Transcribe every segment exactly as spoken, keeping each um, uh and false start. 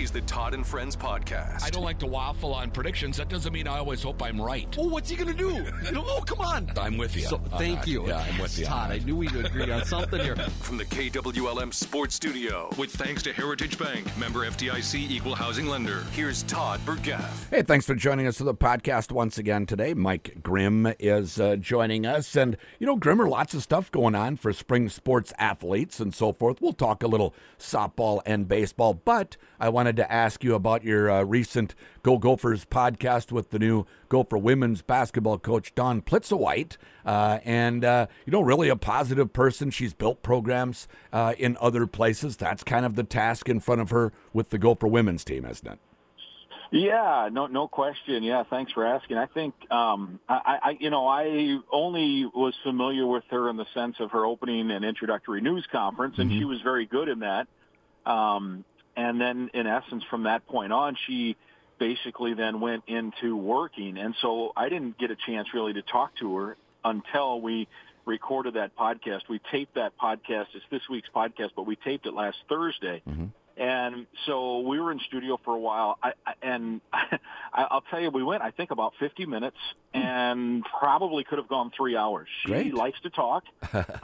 is the Todd and Friends podcast. I don't like to waffle on predictions. That doesn't mean I always hope I'm right. Oh, what's he going to do? You know, oh, come on. I'm with you. So, thank uh, you. Yeah, I'm with you. Todd, I knew we'd agree on something here. From the K W L M Sports Studio, with thanks to Heritage Bank, member F D I C, equal housing lender, here's Todd Bergaff. Hey, thanks for joining us for the podcast once again today. Mike Grimm is uh, joining us. And, you know, Grimmer, lots of stuff going on for spring sports athletes and so forth. We'll talk a little softball and baseball, but I wanted to ask you about your uh, recent Go Gophers podcast with the new Gopher women's basketball coach, Dawn Plitzuweit, uh, and, uh, you know, really a positive person. She's built programs uh, in other places. That's kind of the task in front of her with the Gopher women's team, isn't it? Yeah, no, no question. Yeah, thanks for asking. I think, um, I, I, you know, I only was familiar with her in the sense of her opening and introductory news conference, and mm-hmm. she was very good in that. Um, and then, in essence, from that point on, she basically then went into working. And so I didn't get a chance really to talk to her until we recorded that podcast. We taped that podcast. It's this week's podcast, but we taped it last Thursday. Mm-hmm. And so we were in studio for a while, I, I, and I, I'll tell you, we went, I think, about fifty minutes, and probably could have gone three hours. She Great. likes to talk.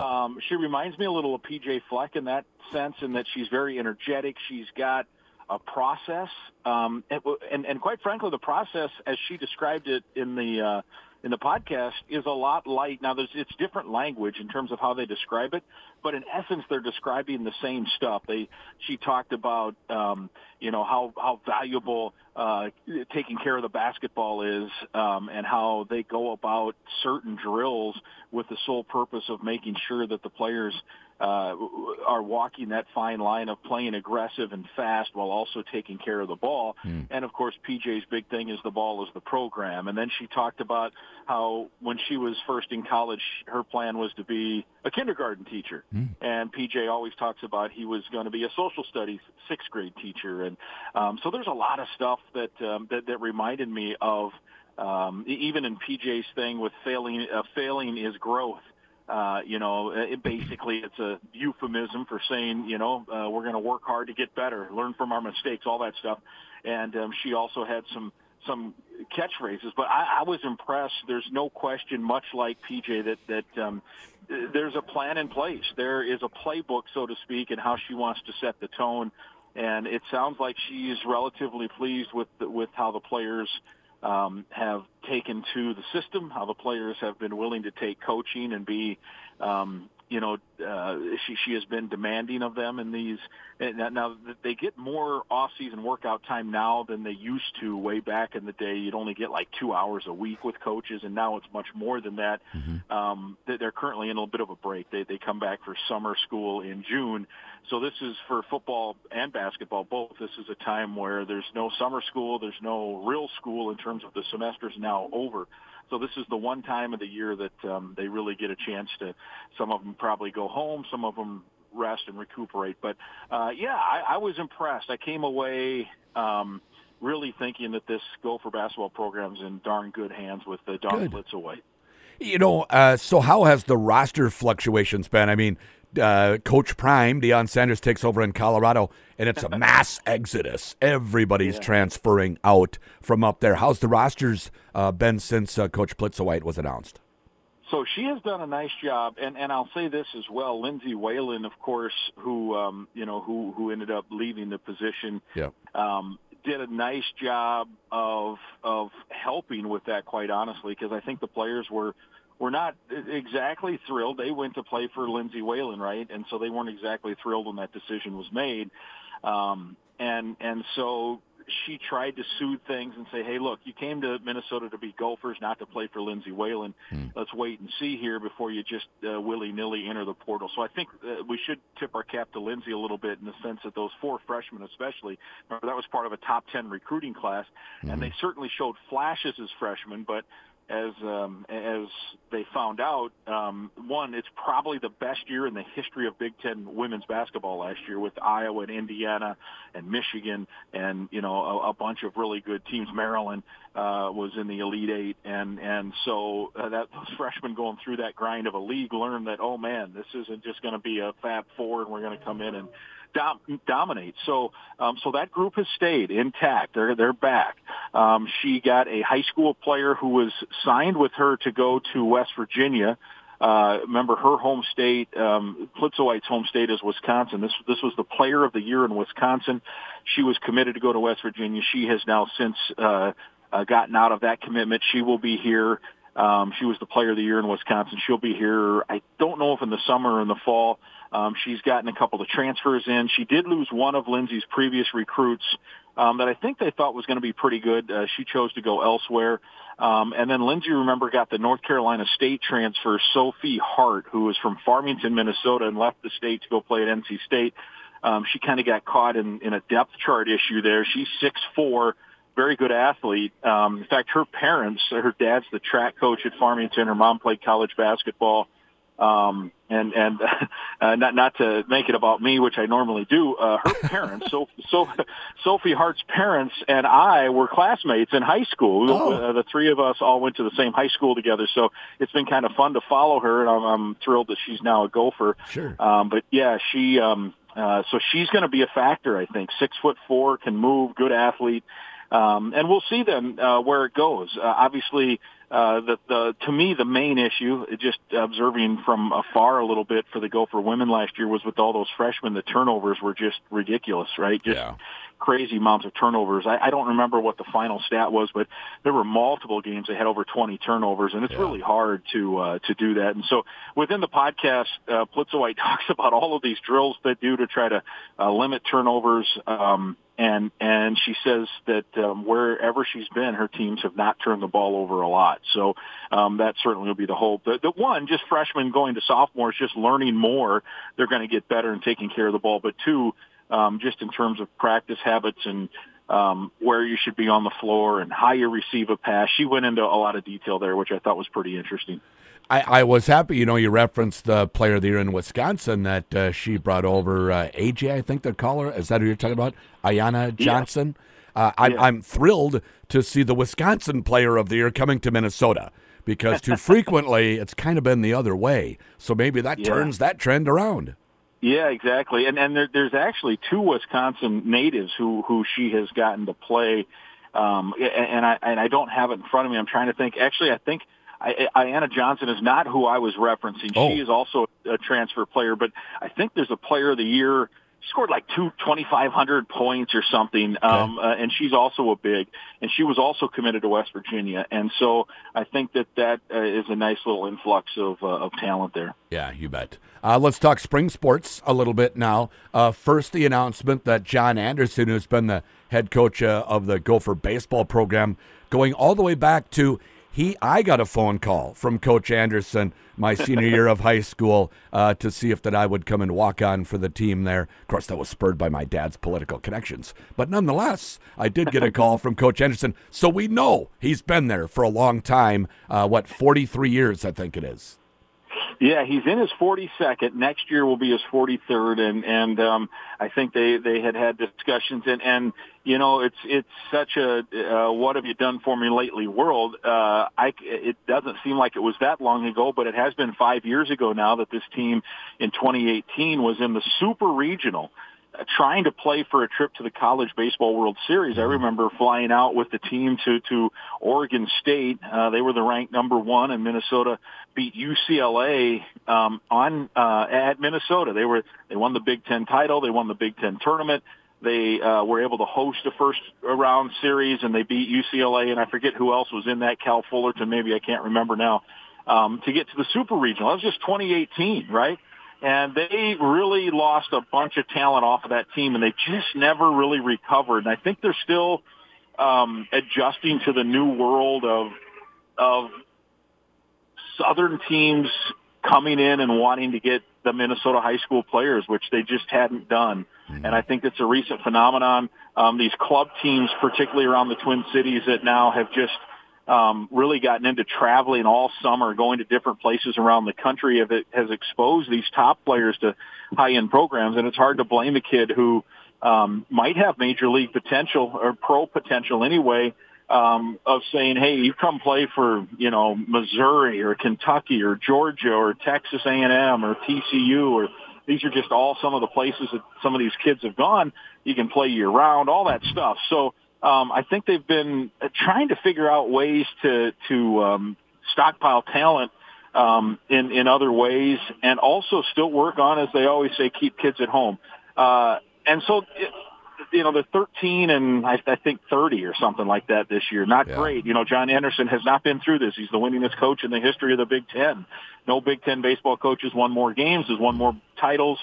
um, she reminds me a little of P J Fleck in that sense, in that she's very energetic. She's got a process, um, and, and, and quite frankly, the process, as she described it in the uh, in the podcast, is a lot like, now there's, it's different language in terms of how they describe it, but in essence, they're describing the same stuff. They, she talked about, um, you know, how, how valuable uh, taking care of the basketball is, um, and how they go about certain drills with the sole purpose of making sure that the players uh, are walking that fine line of playing aggressive and fast while also taking care of the ball. Mm. And, of course, P J's big thing is the ball is the program. And then she talked about how when she was first in college, her plan was to be a kindergarten teacher. Mm. And P J always talks about he was going to be a social studies sixth grade teacher. And um, so there's a lot of stuff that um, that, that reminded me of um, even in P J's thing with failing, uh, failing is growth. Uh, you know, it basically it's a euphemism for saying, you know, uh, we're going to work hard to get better, learn from our mistakes, all that stuff. And um, she also had some some catchphrases, but I, I was impressed. There's no question, much like P J, that that um, there's a plan in place. There is a playbook, so to speak, and how she wants to set the tone. And it sounds like she's relatively pleased with the, with how the players Um, have taken to the system, how the players have been willing to take coaching and be, um, you know, uh, she, she has been demanding of them in these. And now they get more off-season workout time now than they used to way back in the day. You'd only get like two hours a week with coaches, and now it's much more than that. Mm-hmm. Um, they're currently in a bit of a break. They, they come back for summer school in June. So this is for football and basketball both. This is a time where there's no summer school. There's no real school in terms of the semester's now over. So this is the one time of the year that um, they really get a chance to, some of them probably go home, some of them rest and recuperate. But, uh, yeah, I, I was impressed. I came away um, really thinking that this Gopher basketball program's in darn good hands with the Dawn Plitzuweit. You know, uh, so how has the roster fluctuations been? I mean, uh, Coach Prime, Deion Sanders, takes over in Colorado, and it's a mass exodus. Everybody's yeah. transferring out from up there. How's the rosters uh, been since uh, Coach Plitzuweit was announced? So she has done a nice job, and, and I'll say this as well. Lindsey Whalen, of course, who um, you know who, who ended up leaving the position, yeah. um, did a nice job of of helping with that, quite honestly, because I think the players were were not exactly thrilled. They went to play for Lindsey Whalen, right, and so they weren't exactly thrilled when that decision was made, um, and and so. She tried to soothe things and say, hey, look, you came to Minnesota to be Gophers, not to play for Lindsey Whalen. Mm. Let's wait and see here before you just uh, willy-nilly enter the portal. So I think uh, we should tip our cap to Lindsey a little bit in the sense that those four freshmen especially, remember, that was part of a top ten recruiting class, mm. and they certainly showed flashes as freshmen, but as um, as they found out, um, one, it's probably the best year in the history of Big Ten women's basketball last year with Iowa and Indiana and Michigan and, you know, a, a bunch of really good teams. Maryland uh, was in the Elite Eight. And, and so uh, that those freshmen going through that grind of a league learned that, oh, man, this isn't just going to be a Fab Four and we're going to come in and dom- dominate. So, um, so that group has stayed intact. They're they're back. Um, she got a high school player who was signed with her to go to West Virginia. Uh, remember, her home state, um, Plitzuweit's home state is Wisconsin. This this was the player of the year in Wisconsin. She was committed to go to West Virginia. She has now since uh, uh, gotten out of that commitment. She will be here. Um, she was the player of the year in Wisconsin. She'll be here, I don't know if in the summer or in the fall. Um, she's gotten a couple of transfers in. She did lose one of Lindsey's previous recruits um, that I think they thought was going to be pretty good. Uh, she chose to go elsewhere. Um, and then Lindsey, remember, got the North Carolina State transfer, Sophie Hart, who was from Farmington, Minnesota, and left the state to go play at N C State. Um, she kind of got caught in, in a depth chart issue there. She's six foot four, very good athlete. Um, in fact, her parents, her dad's the track coach at Farmington. Her mom played college basketball. Um, and, and, uh, not, not to make it about me, which I normally do, uh, her parents, so, so, Sophie Hart's parents and I were classmates in high school. Oh. Uh, the three of us all went to the same high school together. So it's been kind of fun to follow her, and I'm, I'm thrilled that she's now a Gopher. Sure. Um, but yeah, she, um, uh, so she's going to be a factor, I think. Six foot four, can move, good athlete. Um, and we'll see them, uh, where it goes. Uh, obviously, Uh, the, the, to me, the main issue, just observing from afar a little bit for the Gopher women last year, was with all those freshmen, the turnovers were just ridiculous, right? Just yeah. crazy amounts of turnovers. I, I don't remember what the final stat was, but there were multiple games they had over twenty turnovers, and it's yeah. really hard to uh, to do that. And so within the podcast, uh, Plitzuweit talks about all of these drills they do to try to uh, limit turnovers, um And and she says that um, wherever she's been, her teams have not turned the ball over a lot. So um, that certainly will be the hope. The, the one, just freshmen going to sophomores, just learning more. They're going to get better in taking care of the ball. But two, um, just in terms of practice habits and um, where you should be on the floor and how you receive a pass. She went into a lot of detail there, which I thought was pretty interesting. I, I was happy, you know, you referenced the player of the year in Wisconsin that uh, she brought over, uh, A J, I think they call her. Is that who you're talking about? Ayanna Johnson? Yeah. Uh, I, yeah. I'm thrilled to see the Wisconsin player of the year coming to Minnesota because too frequently it's kind of been the other way. So maybe that yeah. turns that trend around. Yeah, exactly. And and there, there's actually two Wisconsin natives who, who she has gotten to play. Um, and, and, I, and I don't have it in front of me. I'm trying to think. Actually, I think... I, Ayanna Johnson is not who I was referencing. Oh. She is also a transfer player, but I think there's a player of the year. She scored like two, twenty-five hundred points or something, okay. um, uh, and she's also a big, and she was also committed to West Virginia. And so I think that that uh, is a nice little influx of, uh, of talent there. Yeah, you bet. Uh, let's talk spring sports a little bit now. Uh, first, the announcement that John Anderson, who's been the head coach uh, of the Gopher baseball program, going all the way back to He, I got a phone call from Coach Anderson my senior year of high school uh, to see if that I would come and walk on for the team there. Of course, that was spurred by my dad's political connections. But nonetheless, I did get a call from Coach Anderson. So we know he's been there for a long time, uh, what, forty-three years, I think it is. Yeah, he's in his forty-second. Next year will be his forty-third, and and um, I think they, they had had discussions. And, and you know, it's it's such a uh, what have you done for me lately world. Uh, I it doesn't seem like it was that long ago, but it has been five years ago now that this team in twenty eighteen was in the Super Regional, uh, trying to play for a trip to the College Baseball World Series. I remember flying out with the team to to Oregon State. Uh, they were the ranked number one, and Minnesota beat U C L A um, on uh, at Minnesota. They were they won the Big Ten title. They won the Big Ten tournament. They uh, were able to host a first round series, and they beat U C L A. And I forget who else was in that. Cal Fullerton, maybe I can't remember now. Um, to get to the Super Regional, that was just twenty eighteen, right? And they really lost a bunch of talent off of that team, and they just never really recovered. And I think they're still um, adjusting to the new world of of Southern teams coming in and wanting to get the Minnesota high school players, which they just hadn't done. And I think it's a recent phenomenon. Um, these club teams, particularly around the Twin Cities, that now have just um, really gotten into traveling all summer, going to different places around the country, have it has exposed these top players to high-end programs. And it's hard to blame a kid who um, might have major league potential or pro potential anyway, Um, of saying, hey, you come play for, you know, Missouri or Kentucky or Georgia or Texas A and M or T C U or These are just all some of the places that some of these kids have gone. You can play year-round, all that stuff. So um, I think they've been trying to figure out ways to, to um, stockpile talent um, in, in other ways, and also still work on, as they always say, keep kids at home. Uh, and so, it, you know, they're thirteen and I, I think thirty or something like that this year. Not yeah. great. You know, John Anderson has not been through this. He's the winningest coach in the history of the Big Ten. No Big Ten baseball coach has won more games, has won more titles,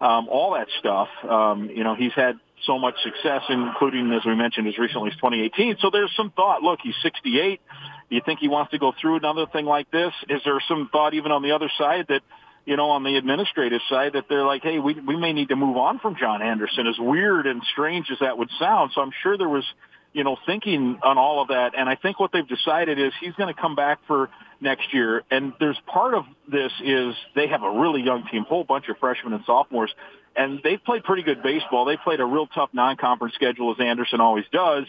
um, all that stuff. Um, you know, he's had so much success, including, as we mentioned, as recently as twenty eighteen. So there's some thought. Look, he's sixty-eight. Do you think he wants to go through another thing like this? Is there some thought even on the other side that, you know, on the administrative side, that they're like, hey, we we may need to move on from John Anderson, as weird and strange as that would sound? So I'm sure there was, you know, thinking on all of that. And I think what they've decided is he's going to come back for next year. And there's part of this is they have a really young team, whole bunch of freshmen and sophomores, and they've played pretty good baseball. They played a real tough non-conference schedule, as Anderson always does,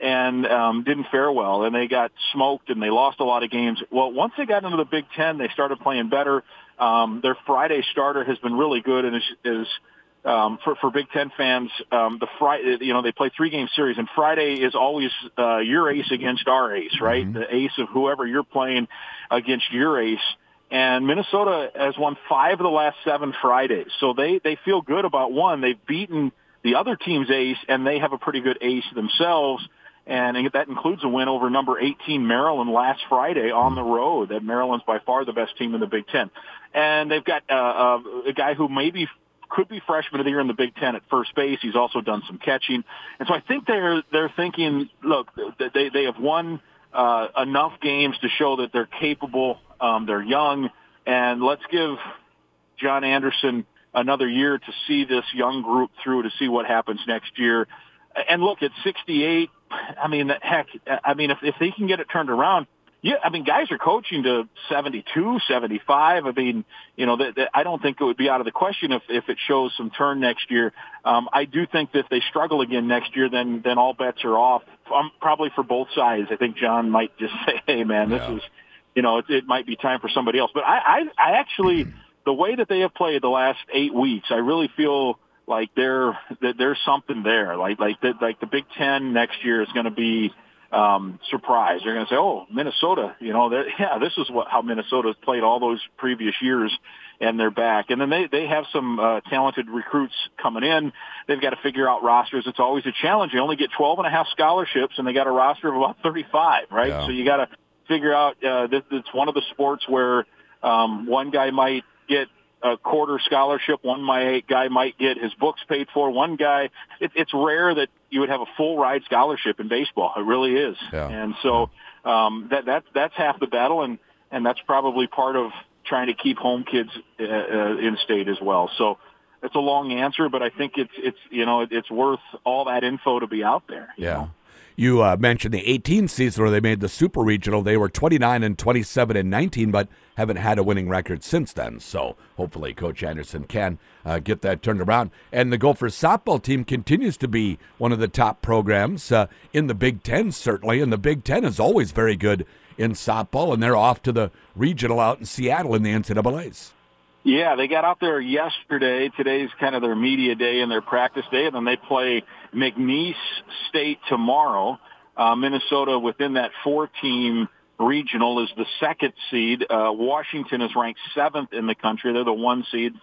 and um, didn't fare well. And they got smoked, and they lost a lot of games. Well, once they got into the Big Ten, they started playing better. Um, their Friday starter has been really good, and is, is um, for, for Big Ten fans, um, the Friday, you know, they play three-game series, and Friday is always uh, your ace against our ace, right? Mm-hmm. The ace of whoever you're playing against your ace. And Minnesota has won five of the last seven Fridays, so they, they feel good about one. They've beaten the other team's ace, and they have a pretty good ace themselves. And that includes a win over number eighteen Maryland last Friday on the road. That Maryland's by far the best team in the Big Ten. And they've got uh, a guy who maybe could be freshman of the year in the Big Ten at first base. He's also done some catching. And so I think they're they're thinking, look, they, they have won uh, enough games to show that they're capable, um, they're young, and let's give John Anderson another year to see this young group through, to see what happens next year. And look, at sixty-eight, I mean, heck, I mean, if, if they can get it turned around, yeah, I mean, guys are coaching to seventy-two, seventy-five. I mean, you know, that, that I don't think it would be out of the question if, if it shows some turn next year. Um, I do think that if they struggle again next year, then then all bets are off. Um, probably for both sides. I think John might just say, hey, man, this yeah. is, you know, it, it might be time for somebody else. But I, I, I actually, the way that they have played the last eight weeks, I really feel like there, there's something there. Like, like, the, like the Big Ten next year is going to be um, surprised. They're going to say, "Oh, Minnesota, you know, yeah, this is what how Minnesota's played all those previous years, and they're back." And then they, they have some uh, talented recruits coming in. They've got to figure out rosters. It's always a challenge. You only get twelve and a half scholarships, and they got a roster of about thirty-five, right? Yeah. So you got to figure out. Uh, this, it's one of the sports where um, one guy might get a quarter scholarship, one my guy might get his books paid for, one guy, it, it's rare that you would have a full ride scholarship in baseball. It really is. Yeah. And so um, that, that that's half the battle, and, and that's probably part of trying to keep home kids uh, uh, in state as well. So it's a long answer, but I think it's, it's you know, it, it's worth all that info to be out there. You yeah. know? You uh, mentioned the eighteen season where they made the Super Regional. They were twenty-nine and twenty-seven and nineteen, but haven't had a winning record since then. So hopefully Coach Anderson can uh, get that turned around. And the Gophers softball team continues to be one of the top programs uh, in the Big Ten, certainly. And the Big Ten is always very good in softball, and they're off to the regional out in Seattle in the N C double A's. Yeah, they got out there yesterday. Today's kind of their media day and their practice day, and then they play McNeese State tomorrow. Uh, Minnesota, within that four-team regional, is the second seed. Uh, Washington is ranked seventh in the country. They're the one seed,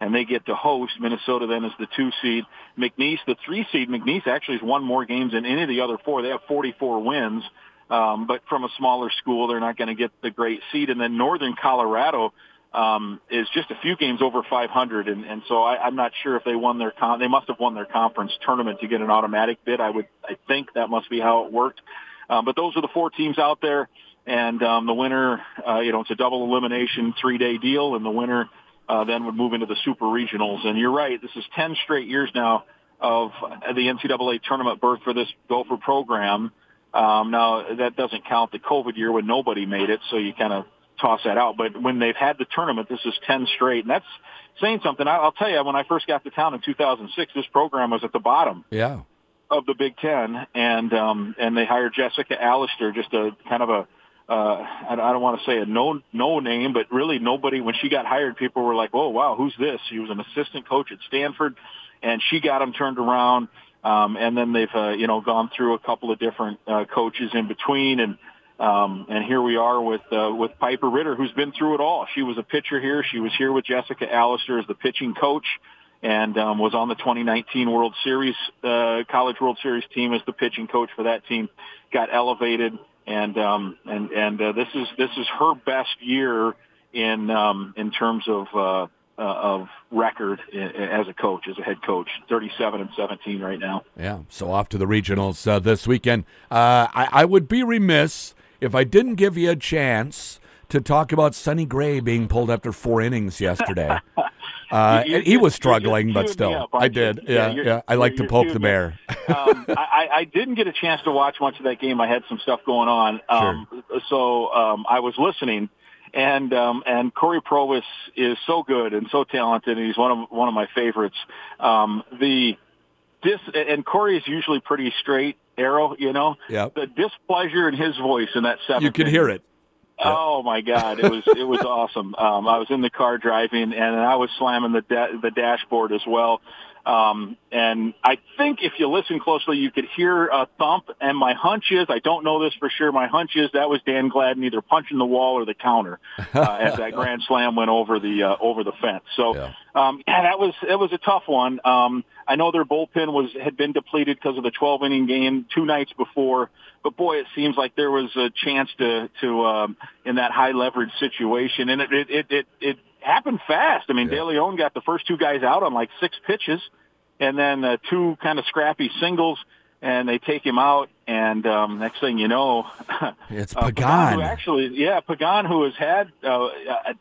and they get to host. Minnesota then is the two seed. McNeese, the three seed. McNeese actually has won more games than any of the other four. They have forty-four wins, um, but from a smaller school, they're not going to get the great seed. And then Northern Colorado Um, is just a few games over five hundred, and, and so I, I'm not sure if they won their con- they must have won their conference tournament to get an automatic bid. I would I think that must be how it worked. Um, but those are the four teams out there, and um, the winner, uh, you know, it's a double elimination three day deal, and the winner uh, then would move into the Super Regionals. And you're right, this is ten straight years now of the N C double A tournament berth for this Gopher program. Um, now that doesn't count the COVID year when nobody made it, so you kind of toss that out. But when they've had the tournament, this is ten straight, and that's saying something. I'll tell you, when I first got to town in two thousand six, this program was at the bottom yeah. of the Big Ten, and um, and they hired Jessica Allister, just a kind of a uh, I don't want to say a no no name, but really nobody, when she got hired, people were like, oh, wow, who's this? She was an assistant coach at Stanford, and she got them turned around. Um, and then they've, uh, you know, gone through a couple of different uh, coaches in between. And um, and here we are with uh, with Piper Ritter, who's been through it all. She was a pitcher here. She was here with Jessica Allister as the pitching coach, and um, was on the twenty nineteen World Series, uh, College World Series team as the pitching coach for that team, got elevated, and um, and and uh, this is this is her best year in um, in terms of uh, uh, of record as a coach, as a head coach, thirty-seven and seventeen right now. Yeah, so off to the regionals uh, this weekend. Uh, I, I would be remiss if I didn't give you a chance to talk about Sonny Gray being pulled after four innings yesterday. Uh, you're, he was struggling, you're, you're but still, up, I did. Yeah, yeah, yeah. I like to poke the bear. um, I, I didn't get a chance to watch much of that game. I had some stuff going on, um, sure. so um, I was listening. And um, and Corey Provis is so good and so talented, and he's one of one of my favorites. Um, the dis and Corey is usually pretty straight arrow, you know. Yep. The displeasure in his voice in that seventh. You could hear it. Yep. Oh my God, it was it was awesome. Um, I was in the car driving, and I was slamming the da- the dashboard as well. Um, and I think if you listen closely, you could hear a thump. And my hunch is, I don't know this for sure, my hunch is that was Dan Gladden either punching the wall or the counter uh, as that grand slam went over the uh, over the fence. So yeah. um, yeah, that was it was a tough one. Um, I know their bullpen was had been depleted because of the twelve inning game two nights before. But, boy, it seems like there was a chance to, to um, in that high-leverage situation. And it, it, it, it, it happened fast. I mean, yeah. De Leon got the first two guys out on, like, six pitches, and then uh, two kind of scrappy singles, and they take him out. And um, next thing you know, it's uh, Pagan. Pagan who actually, yeah, Pagan, who has had uh,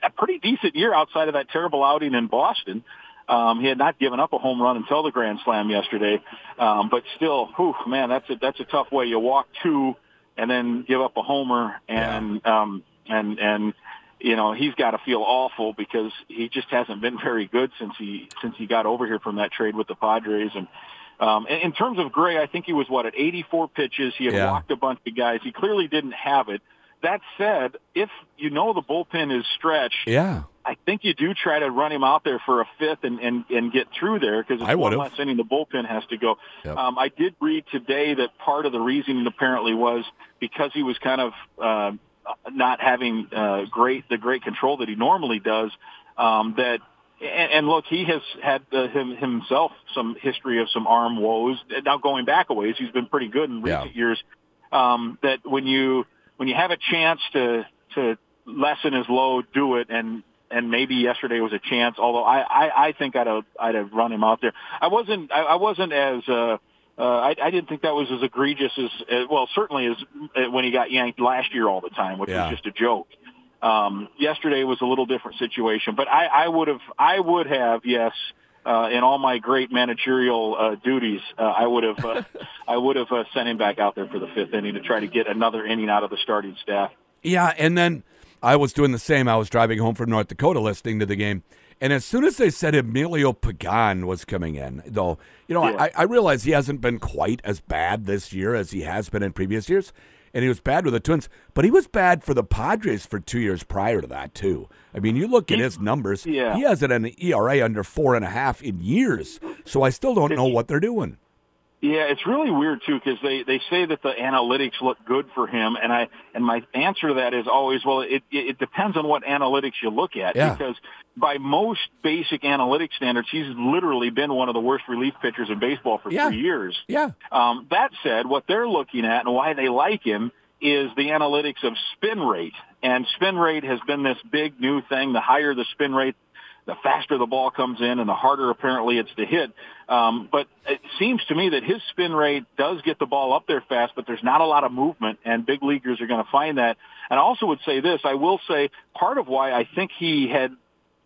a pretty decent year outside of that terrible outing in Boston. Um, he had not given up a home run until the grand slam yesterday, um, but still, whew, man, that's a that's a tough way. You walk two and then give up a homer, and yeah. um, and and you know he's got to feel awful because he just hasn't been very good since he since he got over here from that trade with the Padres. And um, in terms of Gray, I think he was what at eighty-four pitches. He had yeah. walked a bunch of guys. He clearly didn't have it. That said, if you know the bullpen is stretched, yeah. I think you do try to run him out there for a fifth and, and, and get through there because it's one less inning the bullpen has to go. Yep. Um, I did read today that part of the reasoning apparently was because he was kind of uh, not having uh, great the great control that he normally does. Um, that and, and look, he has had uh, him, himself some history of some arm woes. Now going back a ways, he's been pretty good in recent yeah. years. Um, that when you when you have a chance to to lessen his load, do it and. And maybe yesterday was a chance. Although I, I, I think I'd have, I'd have run him out there. I wasn't, I, I wasn't as, uh, uh, I, I didn't think that was as egregious as, as well, certainly as uh, when he got yanked last year all the time, which yeah. was just a joke. Um, yesterday was a little different situation, but I, I would have, I would have, yes, uh, in all my great managerial uh, duties, uh, I would have, uh, I would have uh, sent him back out there for the fifth inning to try to get another inning out of the starting staff. Yeah, and then. I was doing the same. I was driving home from North Dakota listening to the game. And as soon as they said Emilio Pagan was coming in, though, you know, yeah. I, I realize he hasn't been quite as bad this year as he has been in previous years. And he was bad with the Twins. But he was bad for the Padres for two years prior to that, too. I mean, you look at his numbers. Yeah. He hasn't an E R A under four and a half in years. So I still don't know what they're doing. Yeah, it's really weird too because they, they say that the analytics look good for him, and I and my answer to that is always, well, it it depends on what analytics you look at yeah. because by most basic analytic standards, he's literally been one of the worst relief pitchers in baseball for yeah. three years. Yeah. Um, that said, what they're looking at and why they like him is the analytics of spin rate, and spin rate has been this big new thing. The higher the spin rate, the faster the ball comes in and the harder apparently it's to hit. Um, but it seems to me that his spin rate does get the ball up there fast, but there's not a lot of movement, and big leaguers are going to find that. And I also would say this. I will say part of why I think he had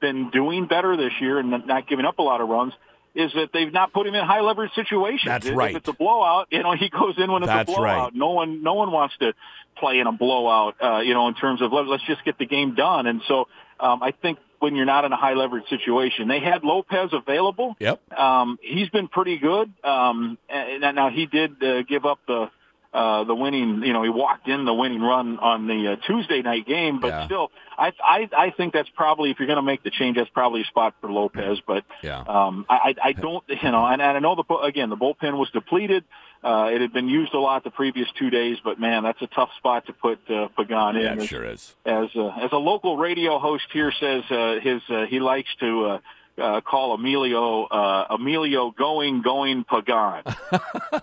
been doing better this year and not giving up a lot of runs is that they've not put him in high-leverage situations. That's right. If it's a blowout, you know, he goes in when it's That's a blowout. Right. No one no one wants to play in a blowout, uh, you know, in terms of let's just get the game done. And so um, I think when you're not in a high leverage situation. They had Lopez available. Yep. Um, he's been pretty good. Um, and now he did uh, give up the uh, the winning, you know, he walked in the winning run on the uh, Tuesday night game. But yeah. still, I, I I think that's probably, if you're going to make the change, that's probably a spot for Lopez. But yeah. um, I, I don't, you know, and, and I know, the again, the bullpen was depleted. Uh, it had been used a lot the previous two days, but, man, that's a tough spot to put uh, Pagan in. Yeah, it as, sure is. As, uh, as a local radio host here says, uh, his uh, he likes to uh, – Uh, call Emilio, uh, Emilio going, going Pagan.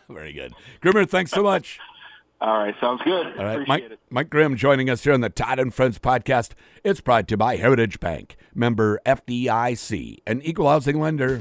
Very good. Grimmer, thanks so much. All right, sounds good. All right, Appreciate Mike, it. Mike Grimm joining us here on the Todd and Friends podcast. It's brought to you by Heritage Bank, member F D I C, an equal housing lender.